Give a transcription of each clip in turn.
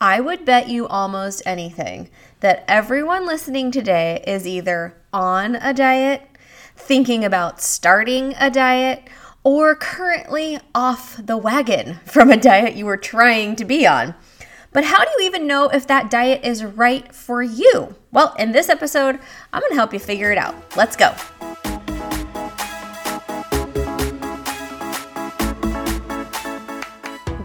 I would bet you almost anything that everyone listening today is either on a diet, thinking about starting a diet, or currently off the wagon from a diet you were trying to be on. But how do you even know if that diet is right for you? Well, in this episode, I'm going to help you figure it out. Let's go.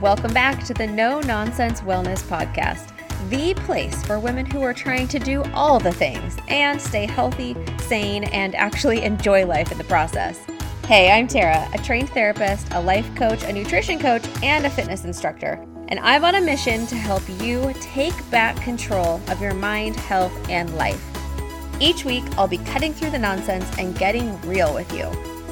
Welcome back to the No Nonsense Wellness Podcast, the place for women who are trying to do all the things and stay healthy, sane, and actually enjoy life in the process. Hey, I'm Tara, a trained therapist, a life coach, a nutrition coach, and a fitness instructor. And I'm on a mission to help you take back control of your mind, health, and life. Each week, I'll be cutting through the nonsense and getting real with you.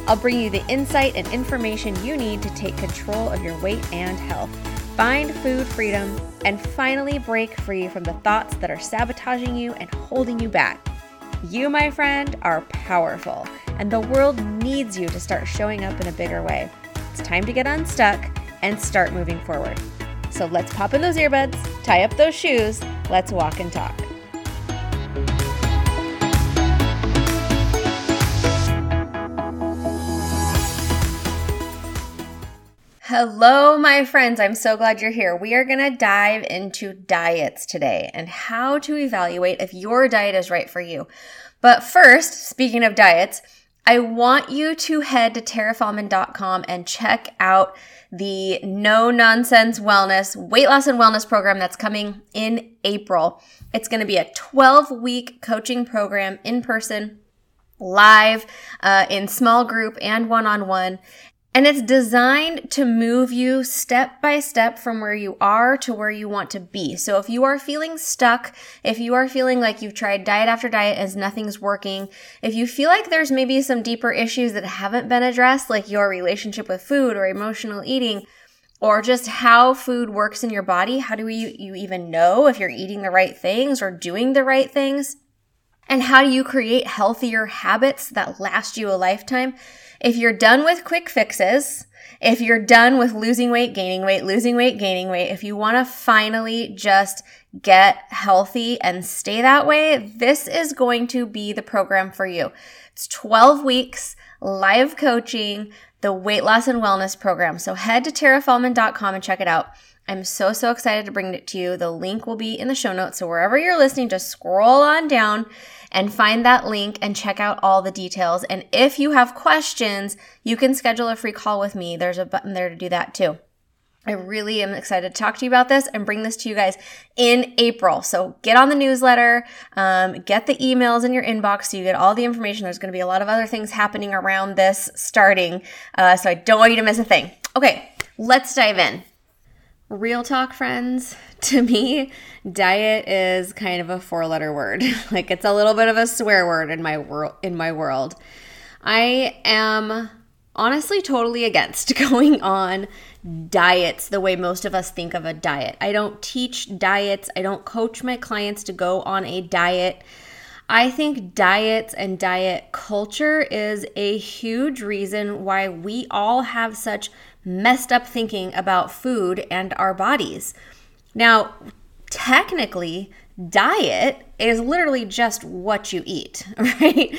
I'll bring you the insight and information you need to take control of your weight and health, find food freedom, and finally break free from the thoughts that are sabotaging you and holding you back. You, my friend, are powerful, and the world needs you to start showing up in a bigger way. It's time to get unstuck and start moving forward. So let's pop in those earbuds, tie up those shoes, let's walk and talk. Hello, my friends. I'm so glad you're here. We are going to dive into diets today and how to evaluate if your diet is right for you. But first, speaking of diets, I want you to head to tarafaulmann.com and check out the No Nonsense Wellness Weight Loss and Wellness Program that's coming in April. It's going to be a 12-week coaching program in person, live, in small group and one-on-one. And it's designed to move you step by step from where you are to where you want to be. So if you are feeling stuck, if you are feeling like you've tried diet after diet and nothing's working, if you feel like there's maybe some deeper issues that haven't been addressed, like your relationship with food or emotional eating, or just how food works in your body, how do you even know if you're eating the right things or doing the right things? And how do you create healthier habits that last you a lifetime? If you're done with quick fixes, if you're done with losing weight, gaining weight, if you want to finally just get healthy and stay that way, this is going to be the program for you. It's 12 weeks, live coaching, the Weight Loss and Wellness Program. So head to tarafaulmann.com and check it out. I'm so excited to bring it to you. The link will be in the show notes. So wherever you're listening, just scroll on down and find that link and check out all the details. And if you have questions, you can schedule a free call with me. There's a button there to do that too. I really am excited to talk to you about this and bring this to you guys in April. So get on the newsletter, get the emails in your inbox so you get all the information. There's going to be a lot of other things happening around this starting, so I don't want you to miss a thing. Okay, let's dive in. Real talk, friends, to me, diet is kind of a four-letter word. Like, it's a little bit of a swear word in my world. I am honestly totally against going on diets the way most of us think of a diet. I don't teach diets. I don't coach my clients to go on a diet. I think diets and diet culture is a huge reason why we all have such messed up thinking about food and our bodies. Now, technically, diet is literally just what you eat, right?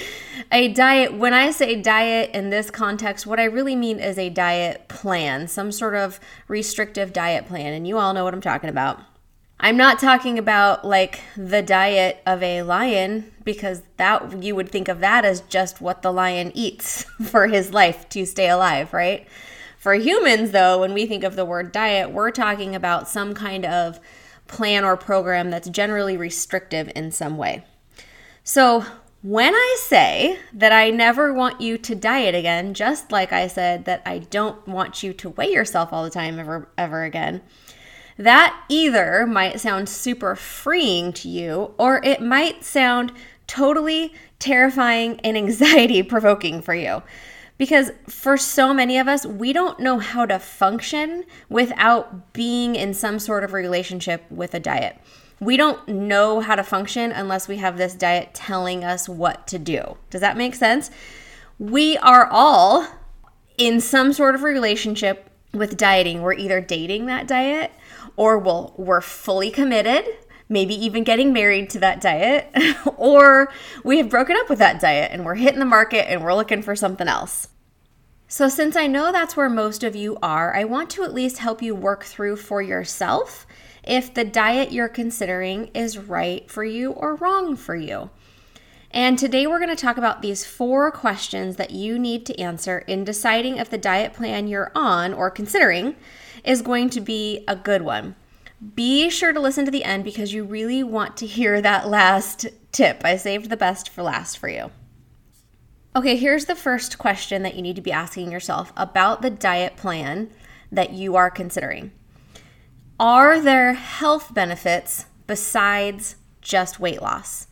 A diet, when I say diet in this context, what I really mean is a diet plan, some sort of restrictive diet plan, and you all know what I'm talking about. I'm not talking about like the diet of a lion, because that you would think of that as just what the lion eats for his life to stay alive, right? For humans, though, when we think of the word diet, we're talking about some kind of plan or program that's generally restrictive in some way. So when I say that I never want you to diet again, just like I said that I don't want you to weigh yourself all the time ever again, that either might sound super freeing to you, or it might sound totally terrifying and anxiety-provoking for you. Because for so many of us, we don't know how to function without being in some sort of relationship with a diet. We don't know how to function unless we have this diet telling us what to do. Does that make sense? We are all in some sort of relationship with dieting. We're either dating that diet, or we're fully committed, maybe even getting married to that diet, or we have broken up with that diet and we're hitting the market and we're looking for something else. So since I know that's where most of you are, I want to at least help you work through for yourself if the diet you're considering is right for you or wrong for you. And today we're going to talk about these 4 questions that you need to answer in deciding if the diet plan you're on or considering is going to be a good one. Be sure to listen to the end because you really want to hear that last tip. I saved the best for last for you. Okay, here's the first question that you need to be asking yourself about the diet plan that you are considering. Are there health benefits besides just weight loss?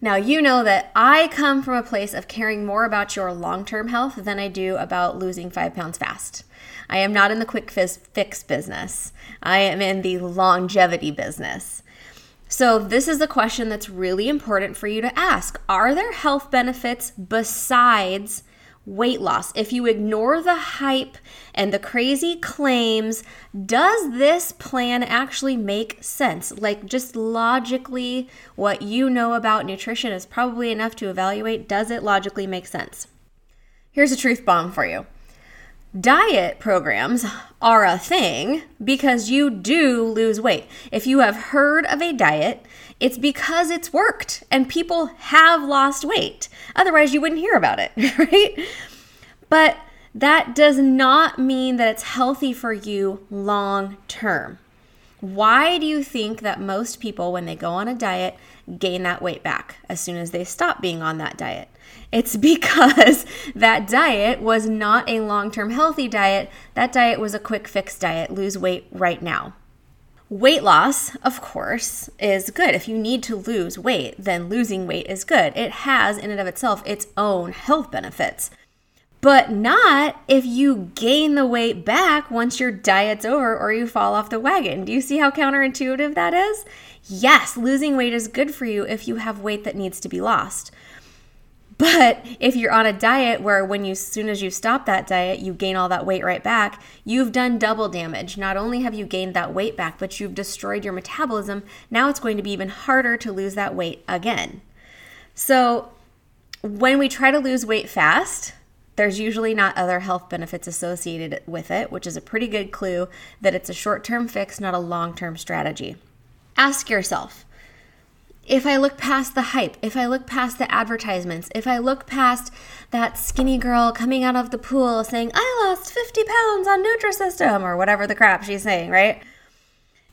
Now, you know that I come from a place of caring more about your long-term health than I do about losing 5 pounds fast. I am not in the quick fix business. I am in the longevity business. So this is a question that's really important for you to ask. Are there health benefits besides weight loss? If you ignore the hype and the crazy claims, does this plan actually make sense? Like, just logically, what you know about nutrition is probably enough to evaluate, does it logically make sense? Here's a truth bomb for you. Diet programs are a thing because you do lose weight. If you have heard of a diet, it's because it's worked and people have lost weight. Otherwise, you wouldn't hear about it, right? But that does not mean that it's healthy for you long term. Why do you think that most people, when they go on a diet, gain that weight back as soon as they stop being on that diet? It's because that diet was not a long-term healthy diet. That diet was a quick fix diet, lose weight right now. Weight loss, of course, is good. If you need to lose weight, then losing weight is good. It has, in and of itself, its own health benefits. But not if you gain the weight back once your diet's over or you fall off the wagon. Do you see how counterintuitive that is? Yes, losing weight is good for you if you have weight that needs to be lost. But if you're on a diet where as soon as you stop that diet, you gain all that weight right back, you've done double damage. Not only have you gained that weight back, but you've destroyed your metabolism. Now it's going to be even harder to lose that weight again. So when we try to lose weight fast, there's usually not other health benefits associated with it, which is a pretty good clue that it's a short-term fix, not a long-term strategy. Ask yourself, if I look past the hype, if I look past the advertisements, if I look past that skinny girl coming out of the pool saying, I lost 50 pounds on Nutrisystem or whatever the crap she's saying, right?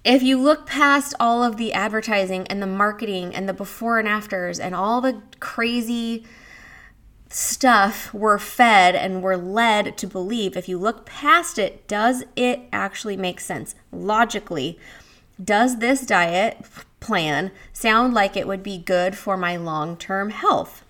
If you look past all of the advertising and the marketing and the before and afters and all the crazy stuff we're fed and we're led to believe, if you look past it, does it actually make sense? Logically, does this diet plan sound like it would be good for my long-term health?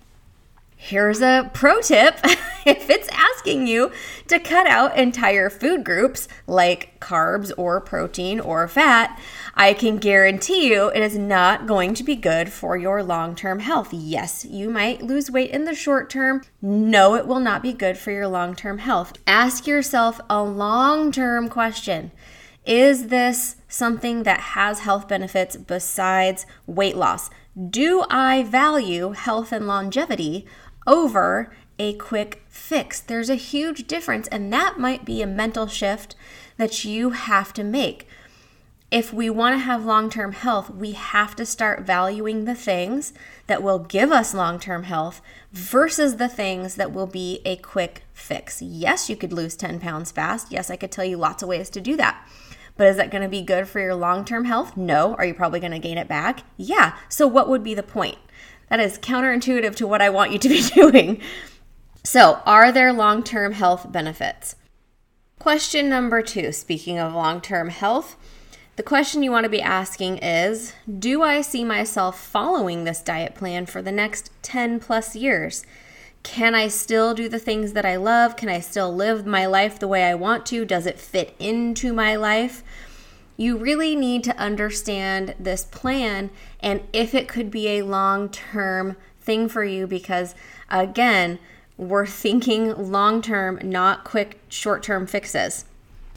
Here's a pro tip. If it's asking you to cut out entire food groups like carbs or protein or fat, I can guarantee you it is not going to be good for your long-term health. Yes, you might lose weight in the short term. No, it will not be good for your long-term health. Ask yourself a long-term question. Is this something that has health benefits besides weight loss? Do I value health and longevity over a quick fix? There's a huge difference, and that might be a mental shift that you have to make. If we want to have long-term health, we have to start valuing the things that will give us long-term health versus the things that will be a quick fix. Yes, you could lose 10 pounds fast. Yes, I could tell you lots of ways to do that. But is that going to be good for your long-term health? No. Are you probably going to gain it back? Yeah. So what would be the point? That is counterintuitive to what I want you to be doing. So are there long-term health benefits? Question number 2, speaking of long-term health, the question you want to be asking is, do I see myself following this diet plan for the next 10 plus years? Can I still do the things that I love? Can I still live my life the way I want to? Does it fit into my life? You really need to understand this plan and if it could be a long-term thing for you because, again, we're thinking long-term, not quick short-term fixes.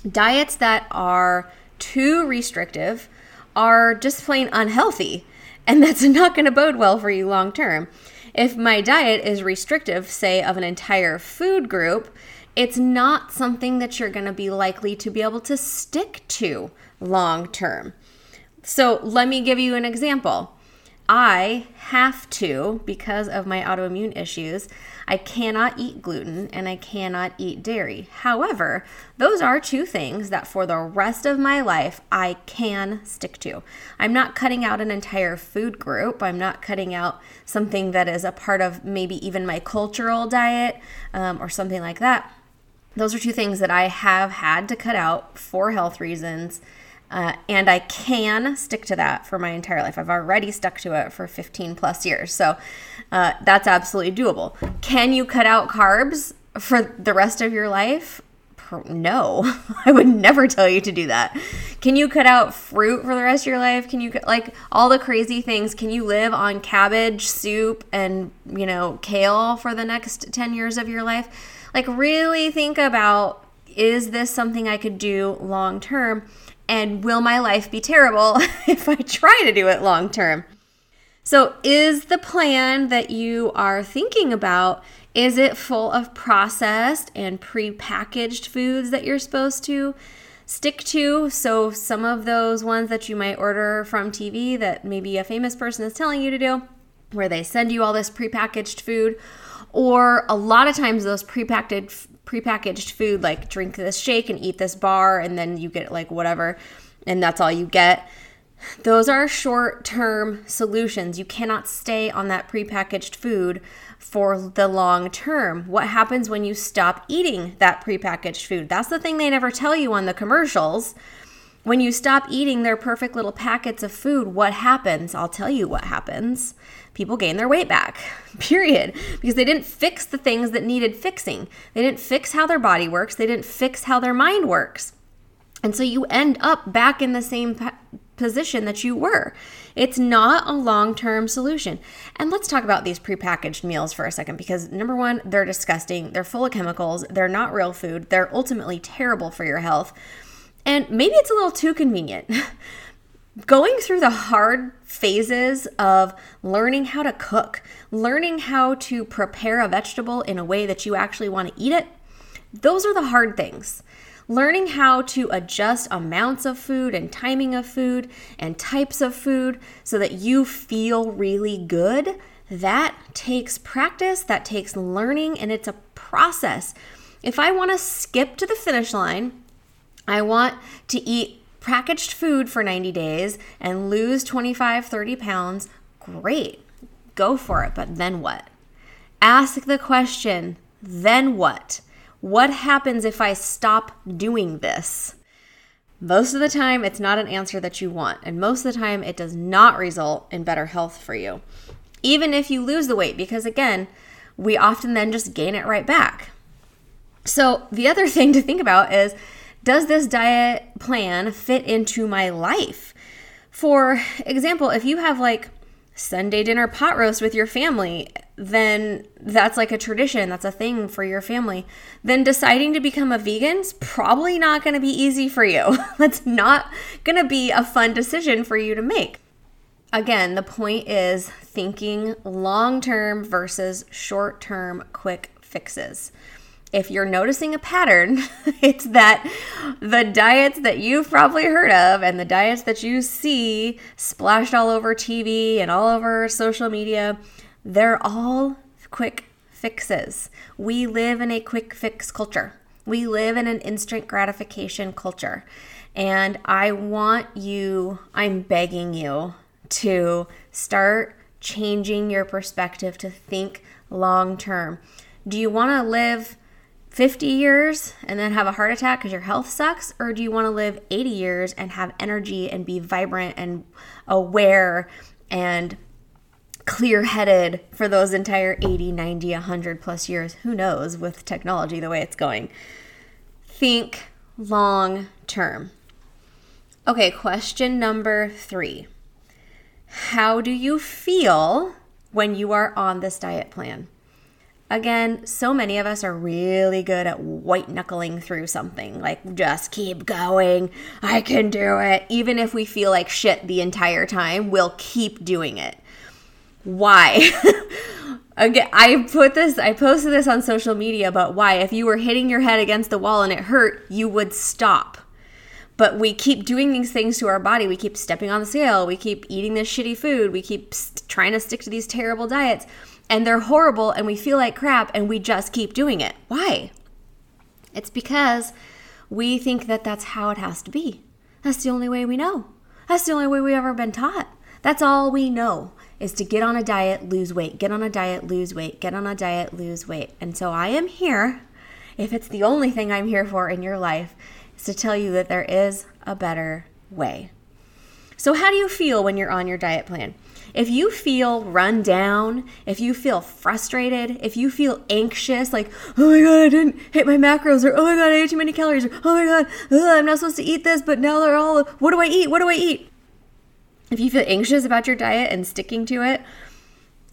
Diets that are too restrictive, are just plain unhealthy, and that's not going to bode well for you long term. If my diet is restrictive, say of an entire food group, it's not something that you're going to be likely to be able to stick to long term. So let me give you an example. I have to, because of my autoimmune issues, I cannot eat gluten and I cannot eat dairy. However, those are two things that for the rest of my life I can stick to. I'm not cutting out an entire food group. I'm not cutting out something that is a part of maybe even my cultural diet or something like that. Those are two things that I have had to cut out for health reasons. And I can stick to that for my entire life. I've already stuck to it for 15 plus years. So that's absolutely doable. Can you cut out carbs for the rest of your life? No, I would never tell you to do that. Can you cut out fruit for the rest of your life? Can you, like, all the crazy things? Can you live on cabbage soup and, you know, kale for the next 10 years of your life? Like, really think about, is this something I could do long term? And will my life be terrible if I try to do it long term? So is the plan that you are thinking about, is it full of processed and prepackaged foods that you're supposed to stick to? So some of those ones that you might order from TV that maybe a famous person is telling you to do, where they send you all this prepackaged food, or a lot of times those prepackaged food, like drink this shake and eat this bar, and then you get like whatever, and that's all you get. Those are short-term solutions. You cannot stay on that prepackaged food for the long term. What happens when you stop eating that prepackaged food? That's the thing they never tell you on the commercials. When you stop eating their perfect little packets of food, what happens? I'll tell you what happens. People gain their weight back, period, because they didn't fix the things that needed fixing. They didn't fix how their body works. They didn't fix how their mind works. And so you end up back in the same position that you were. It's not a long-term solution. And let's talk about these prepackaged meals for a second, because number one, they're disgusting. They're full of chemicals. They're not real food. They're ultimately terrible for your health. And maybe it's a little too convenient. Going through the hard phases of learning how to cook, learning how to prepare a vegetable in a way that you actually want to eat it, those are the hard things. Learning how to adjust amounts of food and timing of food and types of food so that you feel really good, that takes practice, that takes learning, and it's a process. If I want to skip to the finish line, I want to eat packaged food for 90 days and lose 25, 30 pounds, great, go for it, but then what? Ask the question, then what? What happens if I stop doing this? Most of the time, it's not an answer that you want, and most of the time, it does not result in better health for you, even if you lose the weight, because again, we often then just gain it right back. So the other thing to think about is, does this diet plan fit into my life? For example, if you have like Sunday dinner pot roast with your family, then that's like a tradition, that's a thing for your family, then deciding to become a vegan is probably not going to be easy for you. That's not going to be a fun decision for you to make. Again, the point is thinking long-term versus short-term quick fixes. If you're noticing a pattern, it's that the diets that you've probably heard of and the diets that you see splashed all over TV and all over social media, they're all quick fixes. We live in a quick fix culture. We live in an instant gratification culture. And I want you, I'm begging you to start changing your perspective to think long term. Do you want to live 50 years and then have a heart attack because your health sucks? Or do you want to live 80 years and have energy and be vibrant and aware and clear-headed for those entire 80, 90, 100 plus years? Who knows with technology the way it's going? Think long term. Okay, question number 3. How do you feel when you are on this diet plan? Again, so many of us are really good at white-knuckling through something, like just keep going, I can do it. Even if we feel like shit the entire time, we'll keep doing it. Why? Again, I posted this on social media about why. If you were hitting your head against the wall and it hurt, you would stop. But we keep doing these things to our body. We keep stepping on the scale. We keep eating this shitty food. We keep trying to stick to these terrible diets. And they're horrible and we feel like crap and we just keep doing it. Why? It's because we think that that's how it has to be. That's the only way we know. That's the only way we've ever been taught. That's all we know is to get on a diet, lose weight, get on a diet, lose weight, get on a diet, lose weight. And so I am here, if it's the only thing I'm here for in your life, is to tell you that there is a better way. So how do you feel when you're on your diet plan? If you feel run down, if you feel frustrated, if you feel anxious, like, oh my God, I didn't hit my macros, or oh my God, I ate too many calories, or oh my God, I'm not supposed to eat this, but now they're all, what do I eat? What do I eat? If you feel anxious about your diet and sticking to it,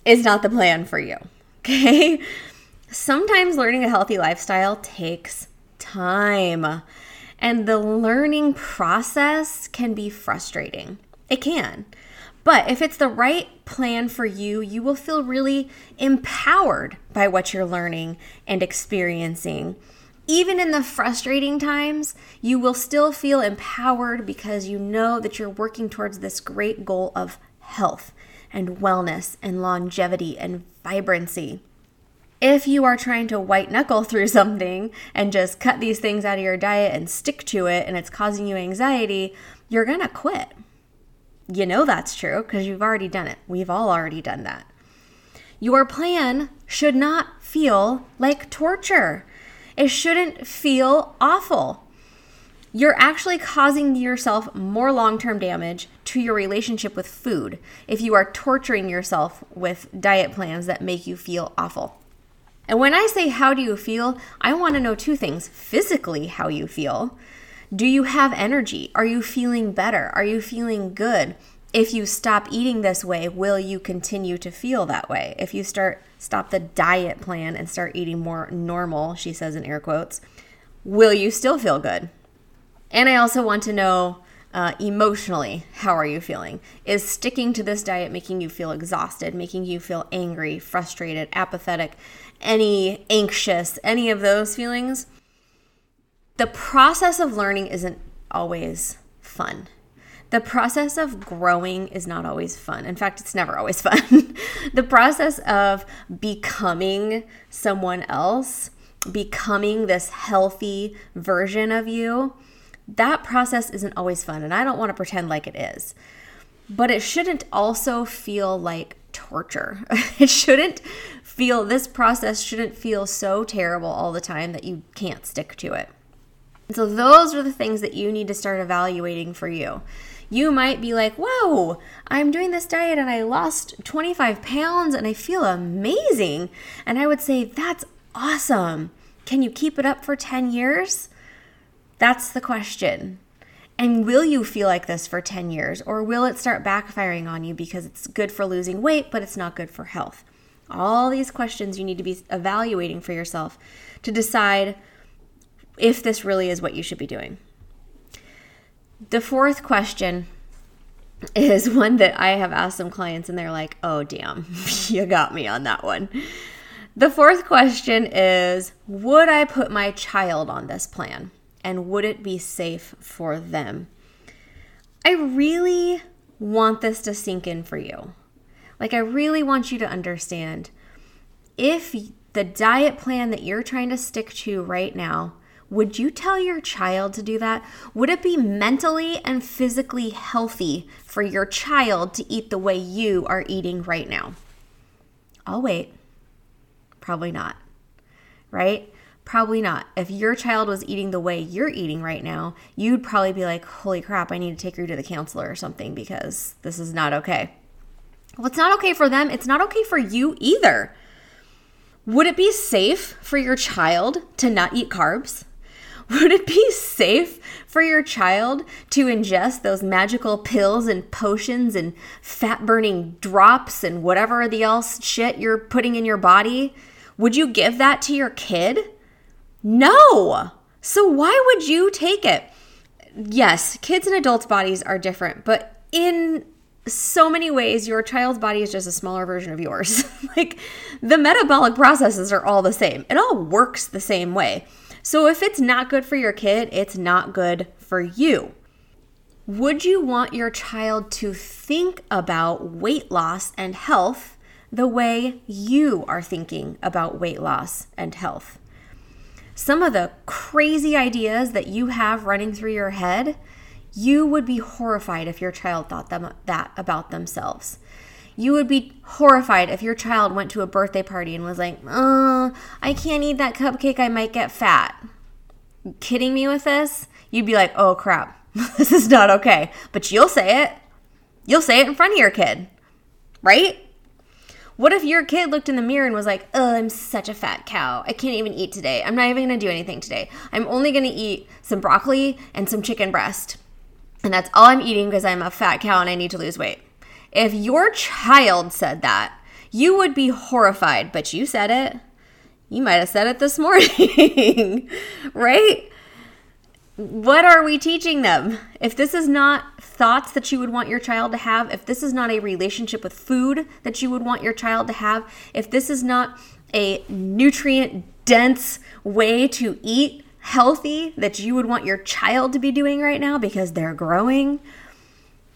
it's not the plan for you, okay? Sometimes learning a healthy lifestyle takes time, and the learning process can be frustrating. It can. But if it's the right plan for you, you will feel really empowered by what you're learning and experiencing. Even in the frustrating times, you will still feel empowered because you know that you're working towards this great goal of health and wellness and longevity and vibrancy. If you are trying to white knuckle through something and just cut these things out of your diet and stick to it and it's causing you anxiety, you're gonna quit. You know that's true because you've already done it. We've all already done that. Your plan should not feel like torture. It shouldn't feel awful. You're actually causing yourself more long-term damage to your relationship with food if you are torturing yourself with diet plans that make you feel awful. And when I say how do you feel, I want to know two things. Physically, how you feel. Do you have energy? Are you feeling better? Are you feeling good? If you stop eating this way, will you continue to feel that way? If you stop the diet plan and start eating more normal, she says in air quotes, will you still feel good? And I also want to know emotionally, how are you feeling? Is sticking to this diet making you feel exhausted, making you feel angry, frustrated, apathetic, any anxious, any of those feelings? The process of learning isn't always fun. The process of growing is not always fun. In fact, it's never always fun. The process of becoming someone else, becoming this healthy version of you, that process isn't always fun. And I don't want to pretend like it is. But it shouldn't also feel like torture. It shouldn't feel, this process shouldn't feel so terrible all the time that you can't stick to it. So those are the things that you need to start evaluating for you. You might be like, whoa, I'm doing this diet and I lost 25 pounds and I feel amazing. And I would say, that's awesome. Can you keep it up for 10 years? That's the question. And will you feel like this for 10 years? Or will it start backfiring on you because it's good for losing weight, but it's not good for health? All these questions you need to be evaluating for yourself to decide if this really is what you should be doing. The fourth question is one that I have asked some clients and they're like, oh damn, you got me on that one. The fourth question is, would I put my child on this plan? And would it be safe for them? I really want this to sink in for you. Like, I really want you to understand, if the diet plan that you're trying to stick to right now, would you tell your child to do that? Would it be mentally and physically healthy for your child to eat the way you are eating right now? I'll wait. Probably not, right? Probably not. If your child was eating the way you're eating right now, you'd probably be like, holy crap, I need to take her to the counselor or something because this is not okay. Well, it's not okay for them. It's not okay for you either. Would it be safe for your child to not eat carbs? Would it be safe for your child to ingest those magical pills and potions and fat-burning drops and whatever the else shit you're putting in your body? Would you give that to your kid? No. So why would you take it? Yes, kids and adults' bodies are different, but in so many ways, your child's body is just a smaller version of yours. Like, the metabolic processes are all the same. It all works the same way. So if it's not good for your kid, it's not good for you. Would you want your child to think about weight loss and health the way you are thinking about weight loss and health? Some of the crazy ideas that you have running through your head, you would be horrified if your child thought that about themselves. You would be horrified if your child went to a birthday party and was like, I can't eat that cupcake, I might get fat. Kidding me with this? You'd be like, oh crap, this is not okay. But you'll say it. You'll say it in front of your kid, right? What if your kid looked in the mirror and was like, oh, I'm such a fat cow. I can't even eat today. I'm not even going to do anything today. I'm only going to eat some broccoli and some chicken breast. And that's all I'm eating because I'm a fat cow and I need to lose weight. If your child said that, you would be horrified, but you said it. You might have said it this morning, right? What are we teaching them? If this is not thoughts that you would want your child to have, if this is not a relationship with food that you would want your child to have, if this is not a nutrient-dense way to eat healthy that you would want your child to be doing right now because they're growing,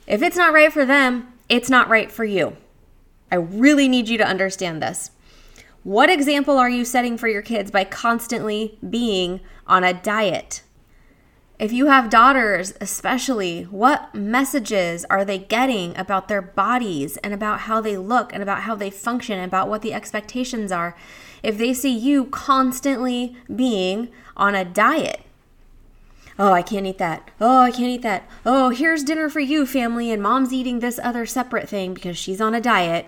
if it's not right for them, it's not right for you. I really need you to understand this. What example are you setting for your kids by constantly being on a diet? If you have daughters especially, what messages are they getting about their bodies and about how they look and about how they function and about what the expectations are if they see you constantly being on a diet? Oh, I can't eat that. Oh, I can't eat that. Oh, here's dinner for you, family, and mom's eating this other separate thing because she's on a diet.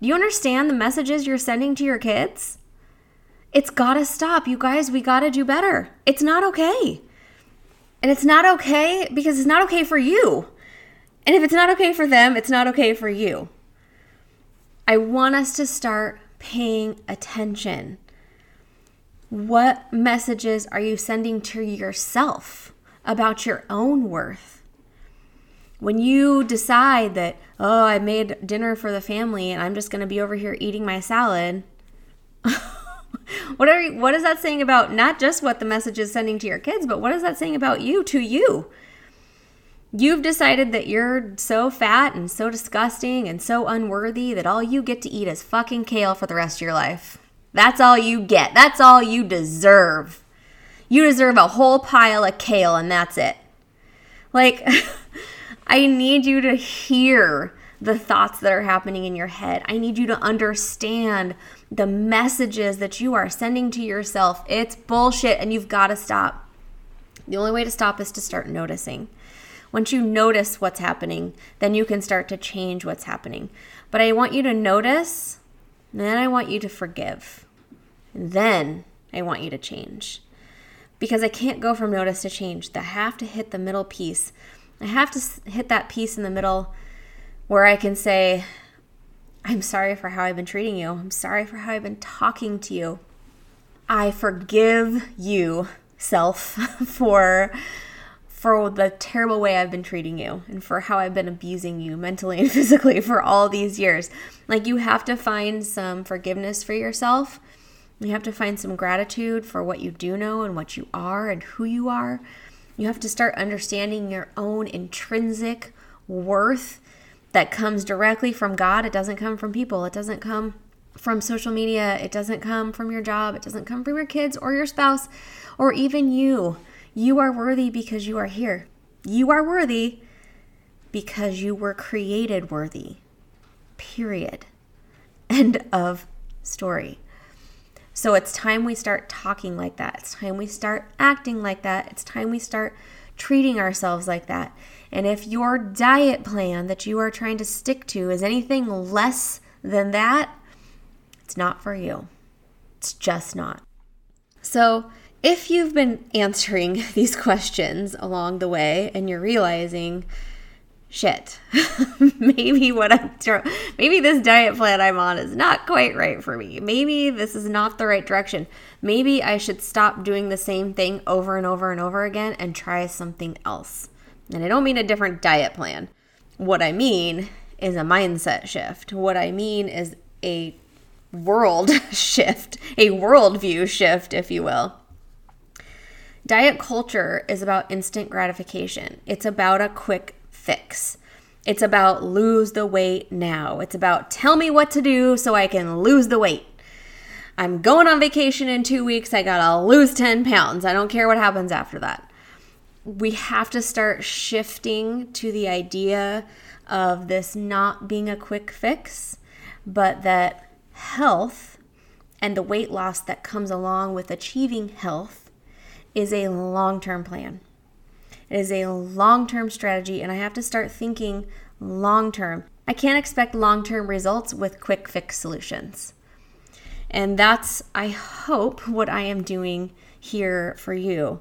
Do you understand the messages you're sending to your kids? It's gotta stop. You guys, we gotta do better. It's not okay. And it's not okay because it's not okay for you. And if it's not okay for them, it's not okay for you. I want us to start paying attention. What messages are you sending to yourself about your own worth? When you decide that, oh, I made dinner for the family and I'm just going to be over here eating my salad, what is that saying about not just what the message is sending to your kids, but what is that saying about you to you? You've decided that you're so fat and so disgusting and so unworthy that all you get to eat is fucking kale for the rest of your life. That's all you get. That's all you deserve. You deserve a whole pile of kale and that's it. Like, I need you to hear the thoughts that are happening in your head. I need you to understand the messages that you are sending to yourself. It's bullshit and you've got to stop. The only way to stop is to start noticing. Once you notice what's happening, then you can start to change what's happening. But I want you to notice, and then I want you to forgive. And then I want you to change. Because I can't go from notice to change. I have to hit the middle piece. I have to hit that piece in the middle where I can say, I'm sorry for how I've been treating you. I'm sorry for how I've been talking to you. I forgive you, self, for the terrible way I've been treating you and for how I've been abusing you mentally and physically for all these years. Like, you have to find some forgiveness for yourself. You have to find some gratitude for what you do know and what you are and who you are. You have to start understanding your own intrinsic worth that comes directly from God. It doesn't come from people. It doesn't come from social media. It doesn't come from your job. It doesn't come from your kids or your spouse or even you. You are worthy because you are here. You are worthy because you were created worthy. Period. End of story. So it's time we start talking like that. It's time we start acting like that. It's time we start treating ourselves like that. And if your diet plan that you are trying to stick to is anything less than that, it's not for you. It's just not. So if you've been answering these questions along the way and you're realizing, shit, maybe what I'm maybe this diet plan I'm on is not quite right for me. Maybe this is not the right direction. Maybe I should stop doing the same thing over and over and over again and try something else. And I don't mean a different diet plan. What I mean is a mindset shift. What I mean is a world shift, a worldview shift, if you will. Diet culture is about instant gratification. It's about a quick fix. It's about lose the weight now. It's about tell me what to do so I can lose the weight. I'm going on vacation in 2 weeks. I gotta lose 10 pounds. I don't care what happens after that. We have to start shifting to the idea of this not being a quick fix, but that health and the weight loss that comes along with achieving health is a long-term plan. It is a long-term strategy, and I have to start thinking long-term. I can't expect long-term results with quick fix solutions. And that's, I hope, what I am doing here for you.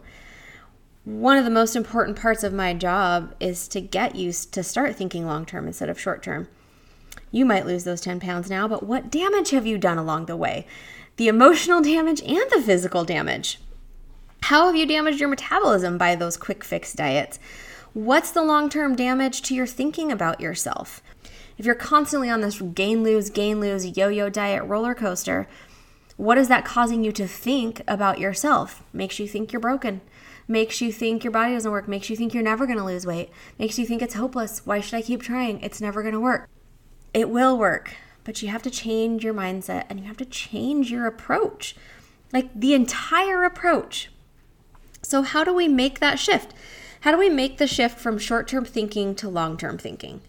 One of the most important parts of my job is to get you to start thinking long-term instead of short-term. You might lose those 10 pounds now, but what damage have you done along the way? The emotional damage and the physical damage. How have you damaged your metabolism by those quick fix diets? What's the long-term damage to your thinking about yourself? If you're constantly on this gain, lose, yo-yo diet roller coaster, what is that causing you to think about yourself? Makes you think you're broken. Makes you think your body doesn't work. Makes you think you're never going to lose weight. Makes you think it's hopeless. Why should I keep trying? It's never going to work. It will work, but you have to change your mindset and you have to change your approach, like the entire approach. So how do we make that shift? How do we make the shift from short-term thinking to long-term thinking?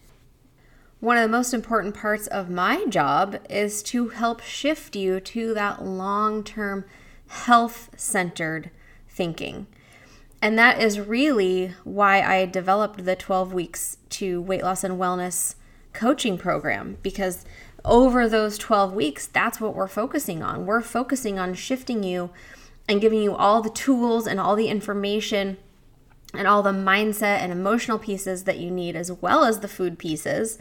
One of the most important parts of my job is to help shift you to that long-term health-centered thinking. And that is really why I developed the 12 weeks to weight loss and wellness coaching program, because over those 12 weeks, that's what we're focusing on. We're focusing on shifting you and giving you all the tools and all the information and all the mindset and emotional pieces that you need, as well as the food pieces,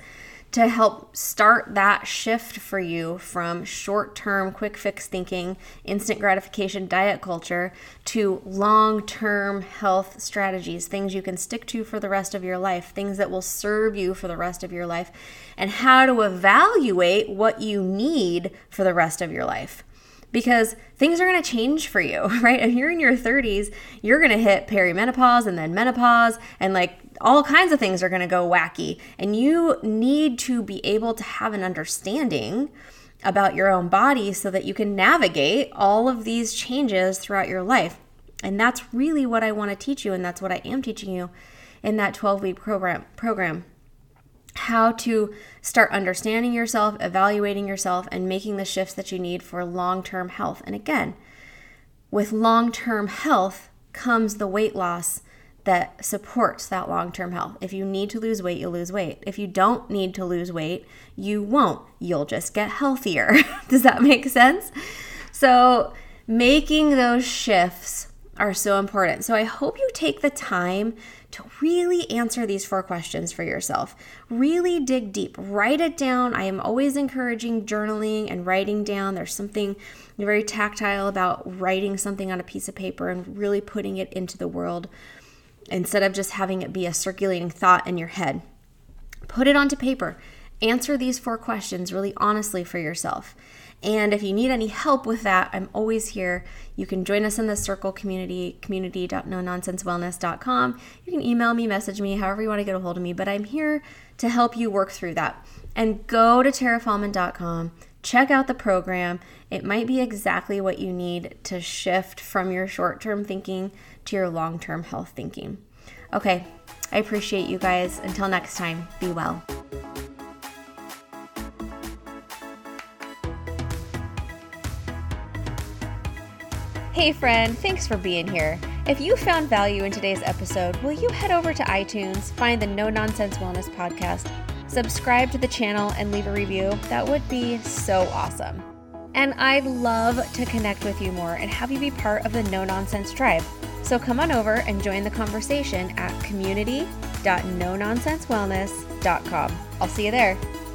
to help start that shift for you from short-term quick fix thinking, instant gratification diet culture, to long-term health strategies, things you can stick to for the rest of your life, things that will serve you for the rest of your life, and how to evaluate what you need for the rest of your life. Because things are going to change for you, right? If you're in your 30s, you're going to hit perimenopause and then menopause, and like all kinds of things are going to go wacky. And you need to be able to have an understanding about your own body so that you can navigate all of these changes throughout your life. And that's really what I want to teach you, and that's what I am teaching you in that 12-week program. How to start understanding yourself, evaluating yourself, and making the shifts that you need for long-term health. And again, with long-term health comes the weight loss that supports that long-term health. If you need to lose weight, you'll lose weight. If you don't need to lose weight, you won't. You'll just get healthier. Does that make sense? So making those shifts are so important. So I hope you take the time to really answer these 4 questions for yourself. Really dig deep. Write it down. I am always encouraging journaling and writing down. There's something very tactile about writing something on a piece of paper and really putting it into the world instead of just having it be a circulating thought in your head. Put it onto paper. Answer these 4 questions really honestly for yourself. And if you need any help with that, I'm always here. You can join us in the Circle community, community.nononsensewellness.com. You can email me, message me, however you want to get a hold of me, but I'm here to help you work through that. And go to tarafaulmann.com, check out the program. It might be exactly what you need to shift from your short-term thinking to your long-term health thinking. Okay, I appreciate you guys. Until next time, be well. Hey friend, thanks for being here. If you found value in today's episode, will you head over to iTunes, find the No Nonsense Wellness podcast, subscribe to the channel, and leave a review? That would be so awesome. And I'd love to connect with you more and have you be part of the No Nonsense tribe. So come on over and join the conversation at community.nononsensewellness.com. I'll see you there.